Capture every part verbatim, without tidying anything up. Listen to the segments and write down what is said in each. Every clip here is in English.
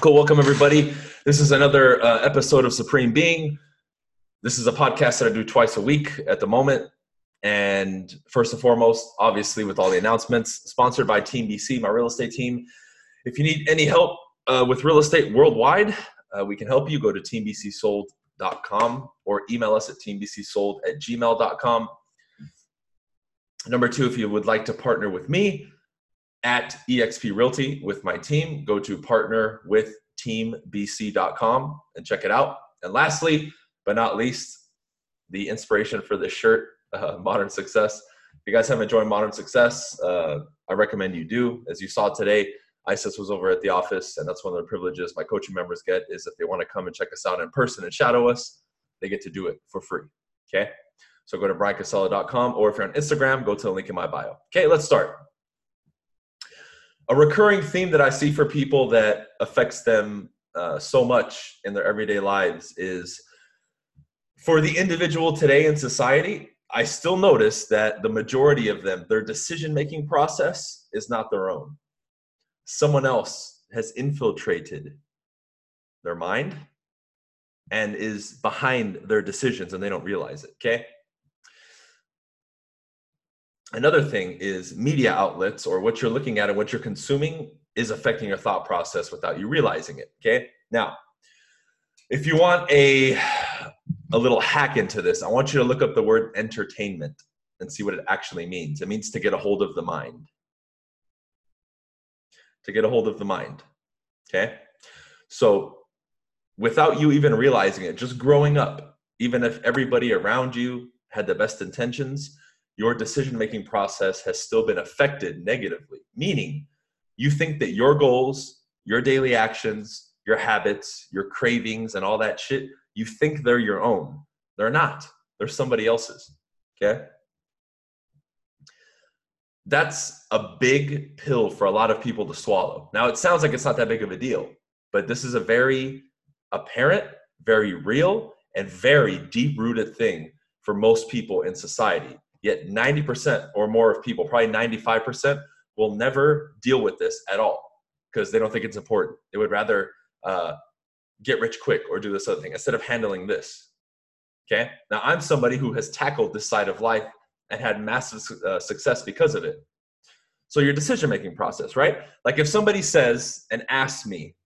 Cool. Welcome, everybody. This is another uh, episode of Supreme Being. This is a podcast that I do twice a week at the moment. And first and foremost, obviously, with all the announcements, sponsored by Team B C, my real estate team. If you need any help uh, with real estate worldwide, uh, we can help you. Go to team b c sold dot com or email us at team b c sold at gmail dot com. Number two, if you would like to partner with me at E X P Realty with my team, go to partner with team b c dot com and check it out. And lastly, but not least, the inspiration for this shirt, uh, Modern Success. If you guys haven't joined Modern Success, uh, I recommend you do. As you saw today, ISIS was over at the office, and that's one of the privileges my coaching members get is if they want to come and check us out in person and shadow us, they get to do it for free, okay? So go to Brian Casella dot com, or if you're on Instagram, go to the link in my bio. Okay, let's start. A recurring theme that I see for people that affects them uh, so much in their everyday lives is for the individual today in society, I still notice that the majority of them, their decision-making process is not their own. Someone else has infiltrated their mind and is behind their decisions, and they don't realize it, okay? Another thing is media outlets, or what you're looking at and what you're consuming is affecting your thought process without you realizing it, okay? Now, if you want a, a little hack into this, I want you to look up the word entertainment and see what it actually means. It means to get a hold of the mind. To get a hold of the mind, okay? So without you even realizing it, just growing up, even if everybody around you had the best intentions, your decision-making process has still been affected negatively, meaning you think that your goals, your daily actions, your habits, your cravings, and all that shit, you think they're your own. They're not. They're somebody else's, okay? That's a big pill for a lot of people to swallow. Now, it sounds like it's not that big of a deal, but this is a very apparent, very real, and very deep-rooted thing for most people in society. Yet ninety percent or more of people, probably ninety-five percent, will never deal with this at all because they don't think it's important. They would rather uh, get rich quick or do this other thing instead of handling this, okay? Now, I'm somebody who has tackled this side of life and had massive uh, success because of it. So your decision-making process, right? Like if somebody says and asks me,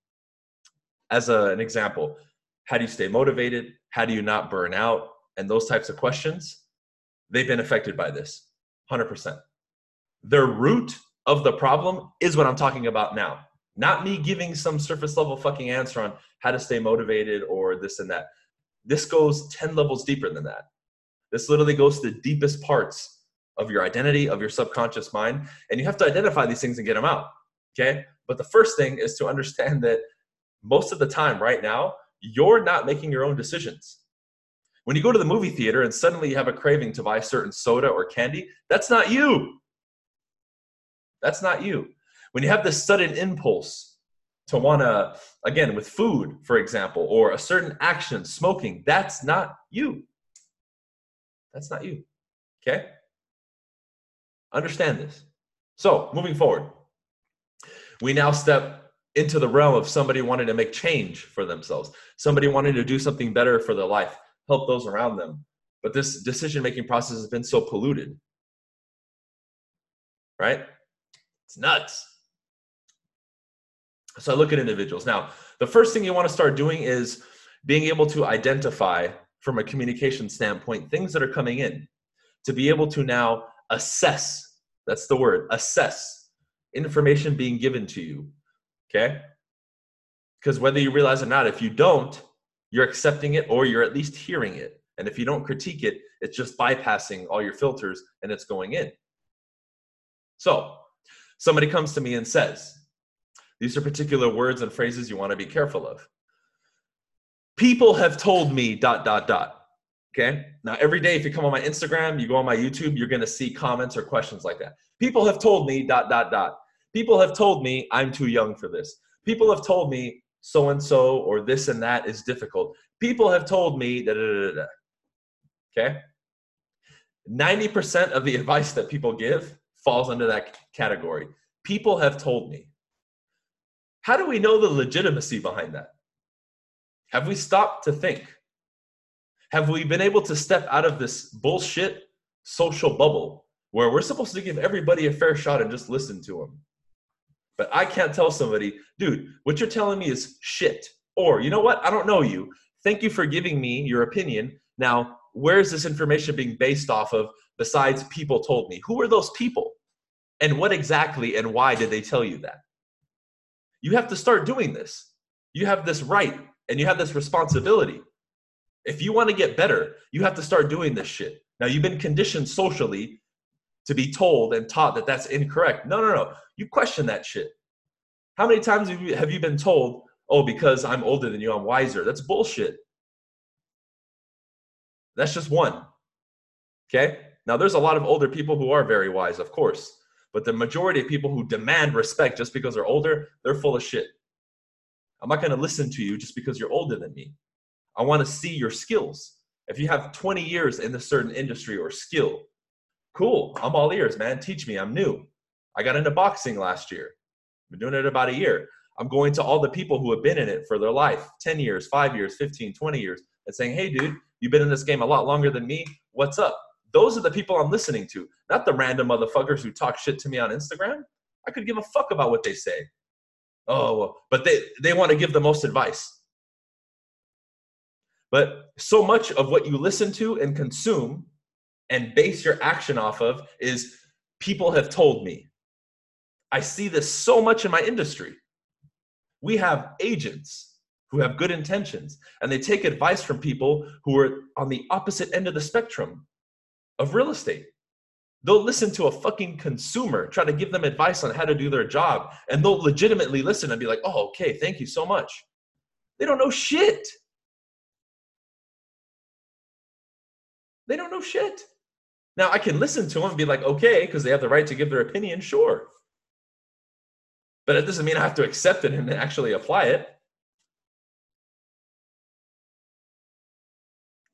as a, an example, how do you stay motivated? How do you not burn out? And those types of questions, they've been affected by this, one hundred percent. The root of the problem is what I'm talking about now. Not me giving some surface level fucking answer on how to stay motivated or this and that. This goes ten levels deeper than that. This literally goes to the deepest parts of your identity, of your subconscious mind. And you have to identify these things and get them out, okay? But the first thing is to understand that most of the time right now, you're not making your own decisions. When you go to the movie theater and suddenly you have a craving to buy a certain soda or candy, that's not you. That's not you. When you have this sudden impulse to want to, again, with food, for example, or a certain action, smoking, that's not you. That's not you. Okay? Understand this. So, moving forward, we now step into the realm of somebody wanting to make change for themselves, somebody wanting to do something better for their life, help those around them. But this decision-making process has been so polluted, right? It's nuts. So I look at individuals. Now, the first thing you want to start doing is being able to identify from a communication standpoint, things that are coming in to be able to now assess. That's the word, assess information being given to you, okay? Because whether you realize it or not, if you don't, you're accepting it or you're at least hearing it. And if you don't critique it, it's just bypassing all your filters and it's going in. So somebody comes to me and says, these are particular words and phrases you want to be careful of. People have told me dot, dot, dot. Okay. Now every day, if you come on my Instagram, you go on my YouTube, you're going to see comments or questions like that. People have told me dot, dot, dot. People have told me I'm too young for this. People have told me so-and-so or this and that is difficult. People have told me da, da, da, da. Okay? ninety percent of the advice that people give falls under that category. People have told me. How do we know the legitimacy behind that? Have we stopped to think? Have we been able to step out of this bullshit social bubble where we're supposed to give everybody a fair shot and just listen to them? But I can't tell somebody, dude, what you're telling me is shit. Or, you know what? I don't know you. Thank you for giving me your opinion. Now, where is this information being based off of besides people told me? Who are those people? And what exactly and why did they tell you that? You have to start doing this. You have this right and you have this responsibility. If you want to get better, you have to start doing this shit. Now, you've been conditioned socially to be told and taught that that's incorrect. No, no, no. You question that shit. How many times have you, have you been told, oh, because I'm older than you, I'm wiser? That's bullshit. That's just one. Okay? Now, there's a lot of older people who are very wise, of course. But the majority of people who demand respect just because they're older, they're full of shit. I'm not going to listen to you just because you're older than me. I want to see your skills. If you have twenty years in a certain industry or skill, cool, I'm all ears, man. Teach me. I'm new. I got into boxing last year. I've been doing it about a year. I'm going to all the people who have been in it for their life, ten years, five years, fifteen, twenty years, and saying, hey, dude, you've been in this game a lot longer than me. What's up? Those are the people I'm listening to, not the random motherfuckers who talk shit to me on Instagram. I could give a fuck about what they say. Oh, but they, they want to give the most advice. But so much of what you listen to and consume and base your action off of is people have told me. I see this so much in my industry. We have agents who have good intentions, and they take advice from people who are on the opposite end of the spectrum of real estate. They'll listen to a fucking consumer try to give them advice on how to do their job, and they'll legitimately listen and be like, oh, okay, thank you so much. They don't know shit. They don't know shit. Now, I can listen to them and be like, okay, because they have the right to give their opinion, sure. But it doesn't mean I have to accept it and actually apply it.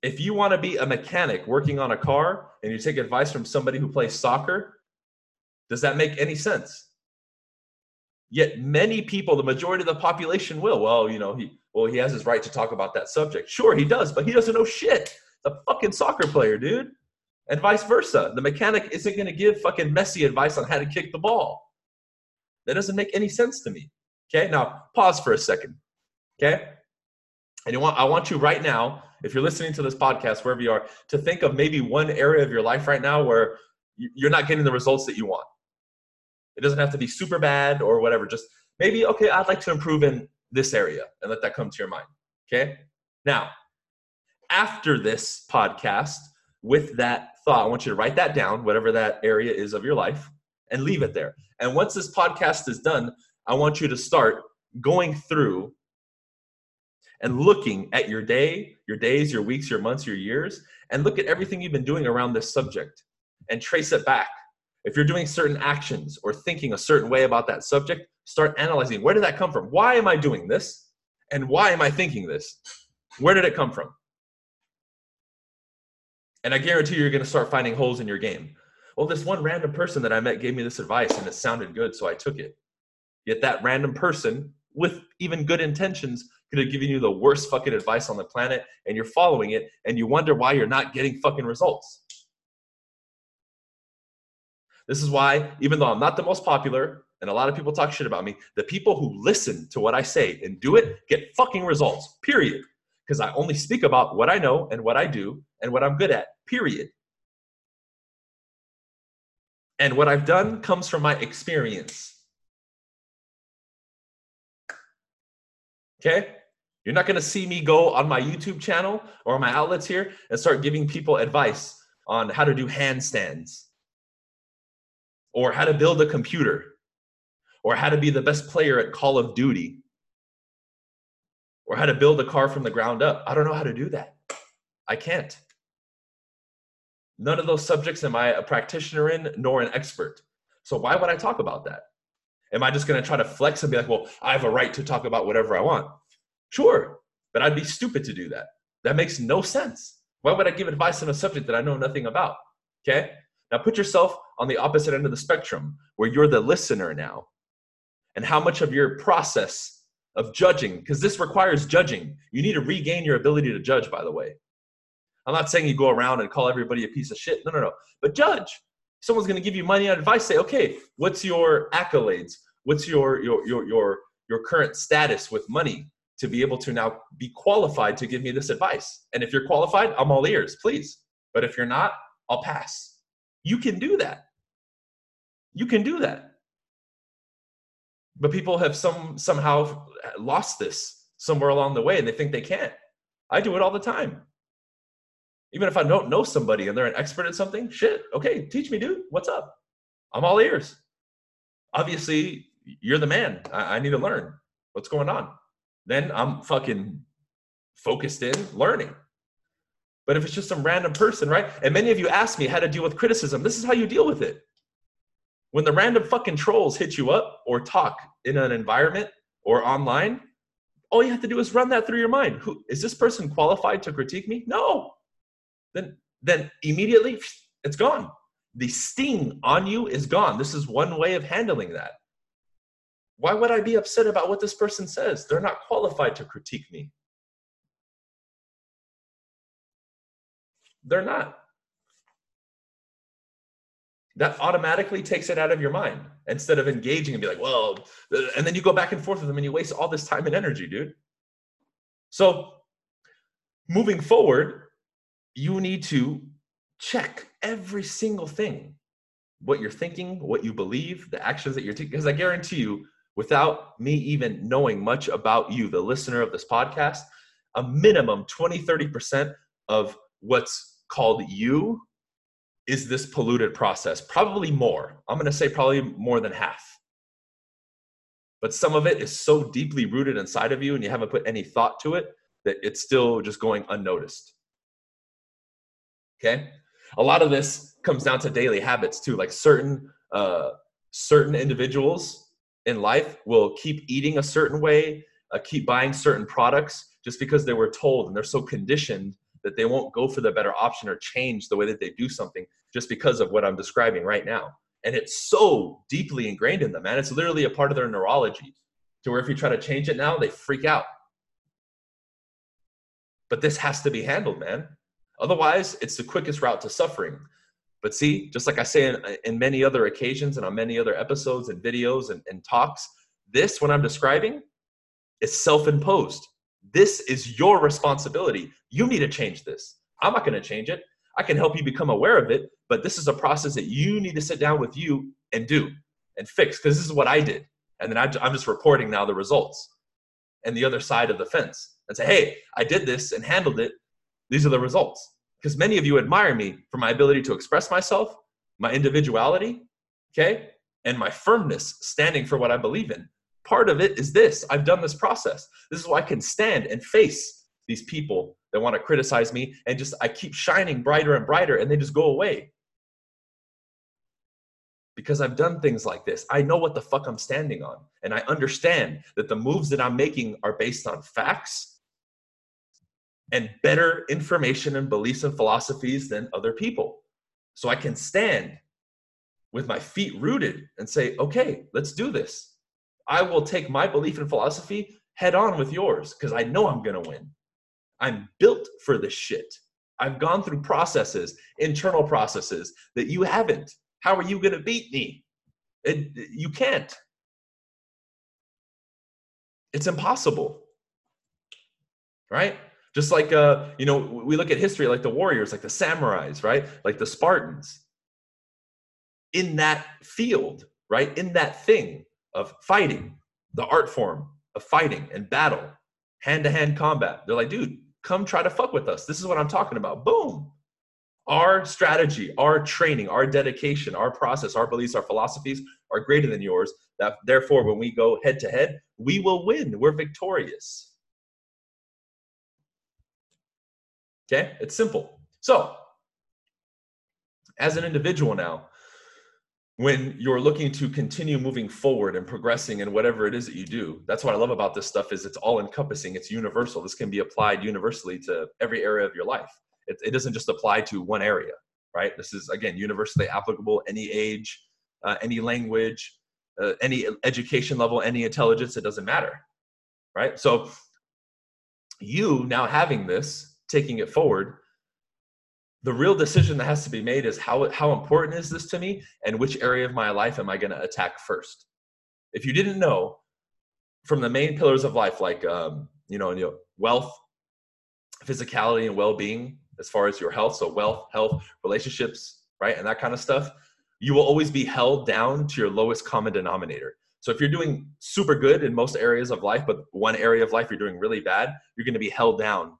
If you want to be a mechanic working on a car and you take advice from somebody who plays soccer, does that make any sense? Yet many people, the majority of the population will. Well, you know, he, well, he has his right to talk about that subject. Sure, he does, but he doesn't know shit. The fucking soccer player, dude. And vice versa. The mechanic isn't going to give fucking Messi advice on how to kick the ball. That doesn't make any sense to me. Okay, now pause for a second. Okay? And you want, I want you right now, if you're listening to this podcast, wherever you are, to think of maybe one area of your life right now where you're not getting the results that you want. It doesn't have to be super bad or whatever. Just maybe, okay, I'd like to improve in this area, and let that come to your mind. Okay? Now, after this podcast, with that thought, I want you to write that down, whatever that area is of your life, and leave it there. And once this podcast is done, I want you to start going through and looking at your day, your days, your weeks, your months, your years, and look at everything you've been doing around this subject and trace it back. If you're doing certain actions or thinking a certain way about that subject, start analyzing. Where did that come from? Why am I doing this? And why am I thinking this? Where did it come from? And I guarantee you're going to start finding holes in your game. Well, this one random person that I met gave me this advice and it sounded good, so I took it. Yet that random person with even good intentions could have given you the worst fucking advice on the planet, and you're following it, and you wonder why you're not getting fucking results. This is why, even though I'm not the most popular, and a lot of people talk shit about me, the people who listen to what I say and do it get fucking results, period. Because I only speak about what I know and what I do and what I'm good at, period. And what I've done comes from my experience. Okay? You're not going to see me go on my YouTube channel or my outlets here and start giving people advice on how to do handstands or how to build a computer or how to be the best player at Call of Duty or how to build a car from the ground up. I don't know how to do that. I can't. None of those subjects am I a practitioner in nor an expert. So why would I talk about that? Am I just going to try to flex and be like, well, I have a right to talk about whatever I want? Sure, but I'd be stupid to do that. That makes no sense. Why would I give advice on a subject that I know nothing about? Okay? Now put yourself on the opposite end of the spectrum where you're the listener now. and how much of your process of judging, because this requires judging. You need to regain your ability to judge, by the way. I'm not saying you go around and call everybody a piece of shit. No, no, no. But judge. Someone's going to give you money on advice. Say, okay, what's your accolades? What's your, your, your, your, your current status with money to be able to now be qualified to give me this advice? And if you're qualified, I'm all ears, please. But if you're not, I'll pass. You can do that. You can do that. But people have some somehow lost this somewhere along the way, and they think they can't. I do it all the time. Even if I don't know somebody and they're an expert at something, shit, okay, teach me, dude. What's up? I'm all ears. Obviously, you're the man. I, I need to learn. What's going on? Then I'm fucking focused in learning. But if it's just some random person, right? And many of you ask me how to deal with criticism. This is how you deal with it. When the random fucking trolls hit you up or talk in an environment or online, all you have to do is run that through your mind. Who, is this person qualified to critique me? No. Then, then immediately it's gone. The sting on you is gone. This is one way of handling that. Why would I be upset about what this person says? They're not qualified to critique me. They're not. That automatically takes it out of your mind instead of engaging and be like, well, and then you go back and forth with them and you waste all this time and energy, dude. So moving forward, you need to check every single thing, what you're thinking, what you believe, the actions that you're taking. Because I guarantee you, without me even knowing much about you, the listener of this podcast, a minimum twenty, thirty percent of what's called you is this polluted process. Probably more. I'm going to say probably more than half. But some of it is so deeply rooted inside of you and you haven't put any thought to it that it's still just going unnoticed. Okay. A lot of this comes down to daily habits too. Like certain, uh, certain individuals in life will keep eating a certain way, uh, keep buying certain products just because they were told, and they're so conditioned that they won't go for the better option or change the way that they do something just because of what I'm describing right now. And it's so deeply ingrained in them, man. It's literally a part of their neurology to where if you try to change it now, they freak out. But this has to be handled, man. Otherwise, it's the quickest route to suffering. But see, just like I say in, in many other occasions and on many other episodes and videos and, and talks, this, when I'm describing, is self-imposed. This is your responsibility. You need to change this. I'm not going to change it. I can help you become aware of it, but this is a process that you need to sit down with you and do and fix, because this is what I did. And then I, I'm just reporting now the results and the other side of the fence and say, hey, I did this and handled it. These are the results. Because many of you admire me for my ability to express myself, my individuality, okay, and my firmness standing for what I believe in. Part of it is this. I've done this process. This is why I can stand and face these people that want to criticize me, and just I keep shining brighter and brighter, and they just go away. Because I've done things like this. I know what the fuck I'm standing on, and I understand that the moves that I'm making are based on facts and better information and beliefs and philosophies than other people. So I can stand with my feet rooted and say, okay, let's do this. I will take my belief and philosophy head on with yours because I know I'm gonna win. I'm built for this shit. I've gone through processes, internal processes that you haven't. How are you gonna beat me? It, you can't. It's impossible, right? Just like, uh, you know, we look at history like the warriors, like the samurais, right? Like the Spartans. In that field, right? In that thing of fighting, the art form of fighting and battle, hand-to-hand combat. They're like, dude, come try to fuck with us. This is what I'm talking about. Boom. Our strategy, our training, our dedication, our process, our beliefs, our philosophies are greater than yours. That, therefore, when we go head-to-head, we will win. We're victorious. Okay, it's simple. So as an individual now, when you're looking to continue moving forward and progressing in whatever it is that you do, that's what I love about this stuff is it's all encompassing, it's universal. This can be applied universally to every area of your life. It, it doesn't just apply to one area, right? This is, again, universally applicable, any age, uh, any language, uh, any education level, any intelligence, it doesn't matter, right? So you now having this, taking it forward, the real decision that has to be made is how, how important is this to me, and which area of my life am I going to attack first? If you didn't know from the main pillars of life, like, um, you know, you know, wealth, physicality, and well-being, as far as your health, so wealth, health, relationships, right, and that kind of stuff, you will always be held down to your lowest common denominator. So if you're doing super good in most areas of life, but one area of life you're doing really bad, you're going to be held down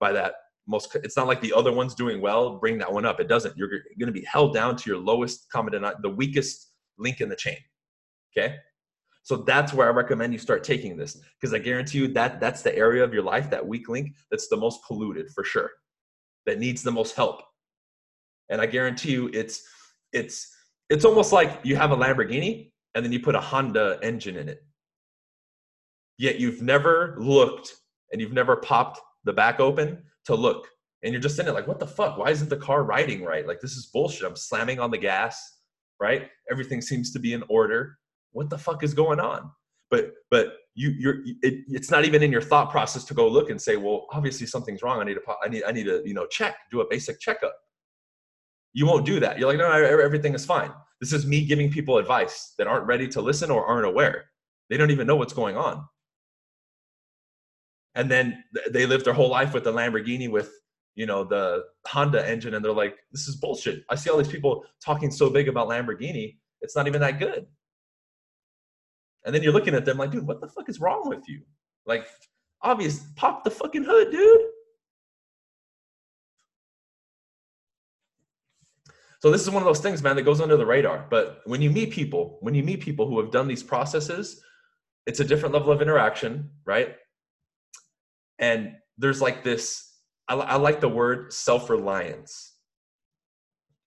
by that. Most, it's not like the other one's doing well, bring that one up. It doesn't. You're going to be held down to your lowest common denominator, the weakest link in the chain. Okay. So that's where I recommend you start taking this, because I guarantee you that that's the area of your life, that weak link, that's the most polluted for sure, that needs the most help. And I guarantee you it's, it's, it's almost like you have a Lamborghini and then you put a Honda engine in it. Yet you've never looked and you've never popped the back open to look. And you're just in it like, what the fuck? Why isn't the car riding right? Like, this is bullshit. I'm slamming on the gas, right? Everything seems to be in order. What the fuck is going on? But, but you, you're, it, it's not even in your thought process to go look and say, well, obviously something's wrong. I need to, I need, I need to, you know, check, do a basic checkup. You won't do that. You're like, no, no, everything is fine. This is me giving people advice that aren't ready to listen or aren't aware. They don't even know what's going on. And then they live their whole life with the Lamborghini with, you know, the Honda engine. And they're like, this is bullshit. I see all these people talking so big about Lamborghini. It's not even that good. And then you're looking at them like, dude, what the fuck is wrong with you? Like, obvious, pop the fucking hood, dude. So this is one of those things, man, that goes under the radar. But when you meet people, when you meet people who have done these processes, it's a different level of interaction, right? And there's like this, I, I like the word self-reliance,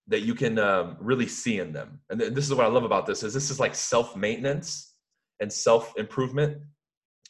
that you can um, really see in them. And th this is what I love about this, is this is like self-maintenance and self-improvement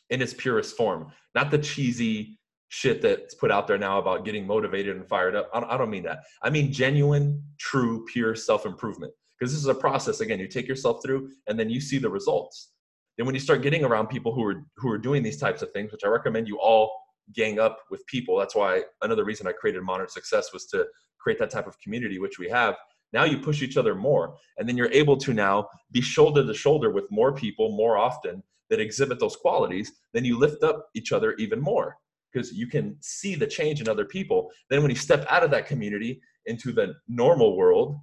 in its purest form. Not the cheesy shit that's put out there now about getting motivated and fired up. I don't, I don't mean that. I mean genuine, true, pure self-improvement. Because this is a process, again, you take yourself through and then you see the results. Then when you start getting around people who are, who are doing these types of things, which I recommend you all gang up with people. That's why another reason I created Modern Success was to create that type of community, which we have. Now you push each other more, and then you're able to now be shoulder to shoulder with more people more often that exhibit those qualities. Then you lift up each other even more because you can see the change in other people. Then when you step out of that community into the normal world,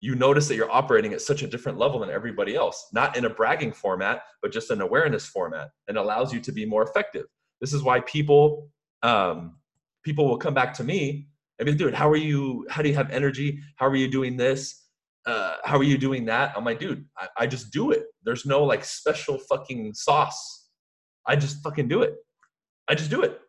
you notice that you're operating at such a different level than everybody else, not in a bragging format, but just an awareness format, and allows you to be more effective. This is why people, um, people will come back to me and be like, dude, how are you? How do you have energy? How are you doing this? Uh, how are you doing that? I'm like, dude, I, I just do it. There's no like special fucking sauce. I just fucking do it. I just do it.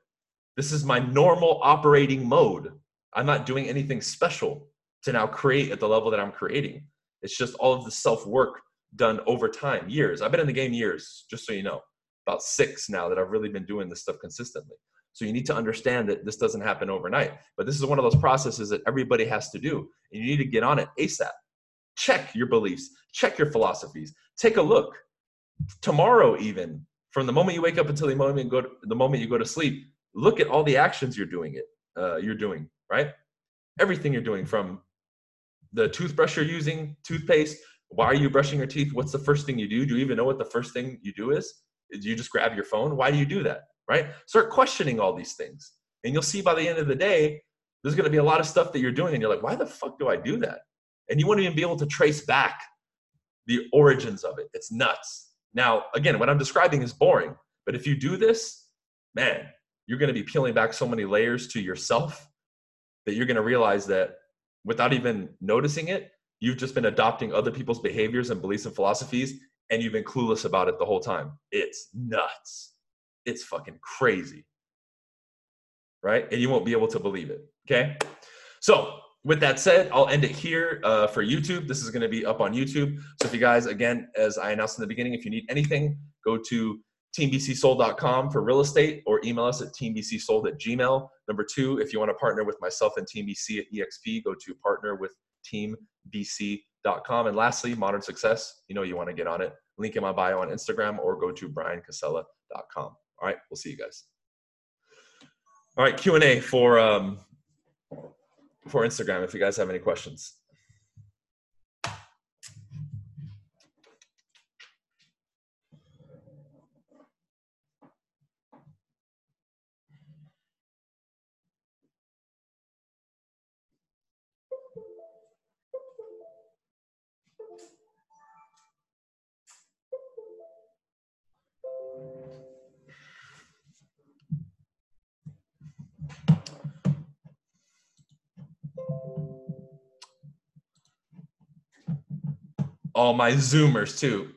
This is my normal operating mode. I'm not doing anything special to now create at the level that I'm creating. It's just all of the self-work done over time, years. I've been in the game years, just so you know, about six now that I've really been doing this stuff consistently. So you need to understand that this doesn't happen overnight, but this is one of those processes that everybody has to do. And you need to get on it ASAP. Check your beliefs, check your philosophies, take a look. Tomorrow even, from the moment you wake up until the moment you go to, the moment you go to sleep, look at all the actions you're doing it, uh, you're doing, right? Everything you're doing, from the toothbrush you're using, toothpaste, why are you brushing your teeth? What's the first thing you do? Do you even know what the first thing you do is? Do you just grab your phone? Why do you do that, right? Start questioning all these things. And you'll see by the end of the day, there's going to be a lot of stuff that you're doing and you're like, why the fuck do I do that? And you won't even be able to trace back the origins of it. It's nuts. Now, again, what I'm describing is boring, but if you do this, man, you're going to be peeling back so many layers to yourself that you're going to realize that without even noticing it, you've just been adopting other people's behaviors and beliefs and philosophies, and you've been clueless about it the whole time. It's nuts. It's fucking crazy, right? And you won't be able to believe it, okay? So with that said, I'll end it here uh, for YouTube. This is going to be up on YouTube. So if you guys, again, as I announced in the beginning, if you need anything, go to team b c sold dot com for real estate, or email us at team b c sold at gmail. Number two, if you want to partner with myself and Team B C at E X P, go to partner with team b c dot com. team b c dot com. And lastly, Modern Success. You know you want to get on it. Link in my bio on Instagram or go to brian casella dot com. All right, we'll see you guys. All right, Q and A for, um, for Instagram if you guys have any questions. All my Zoomers too.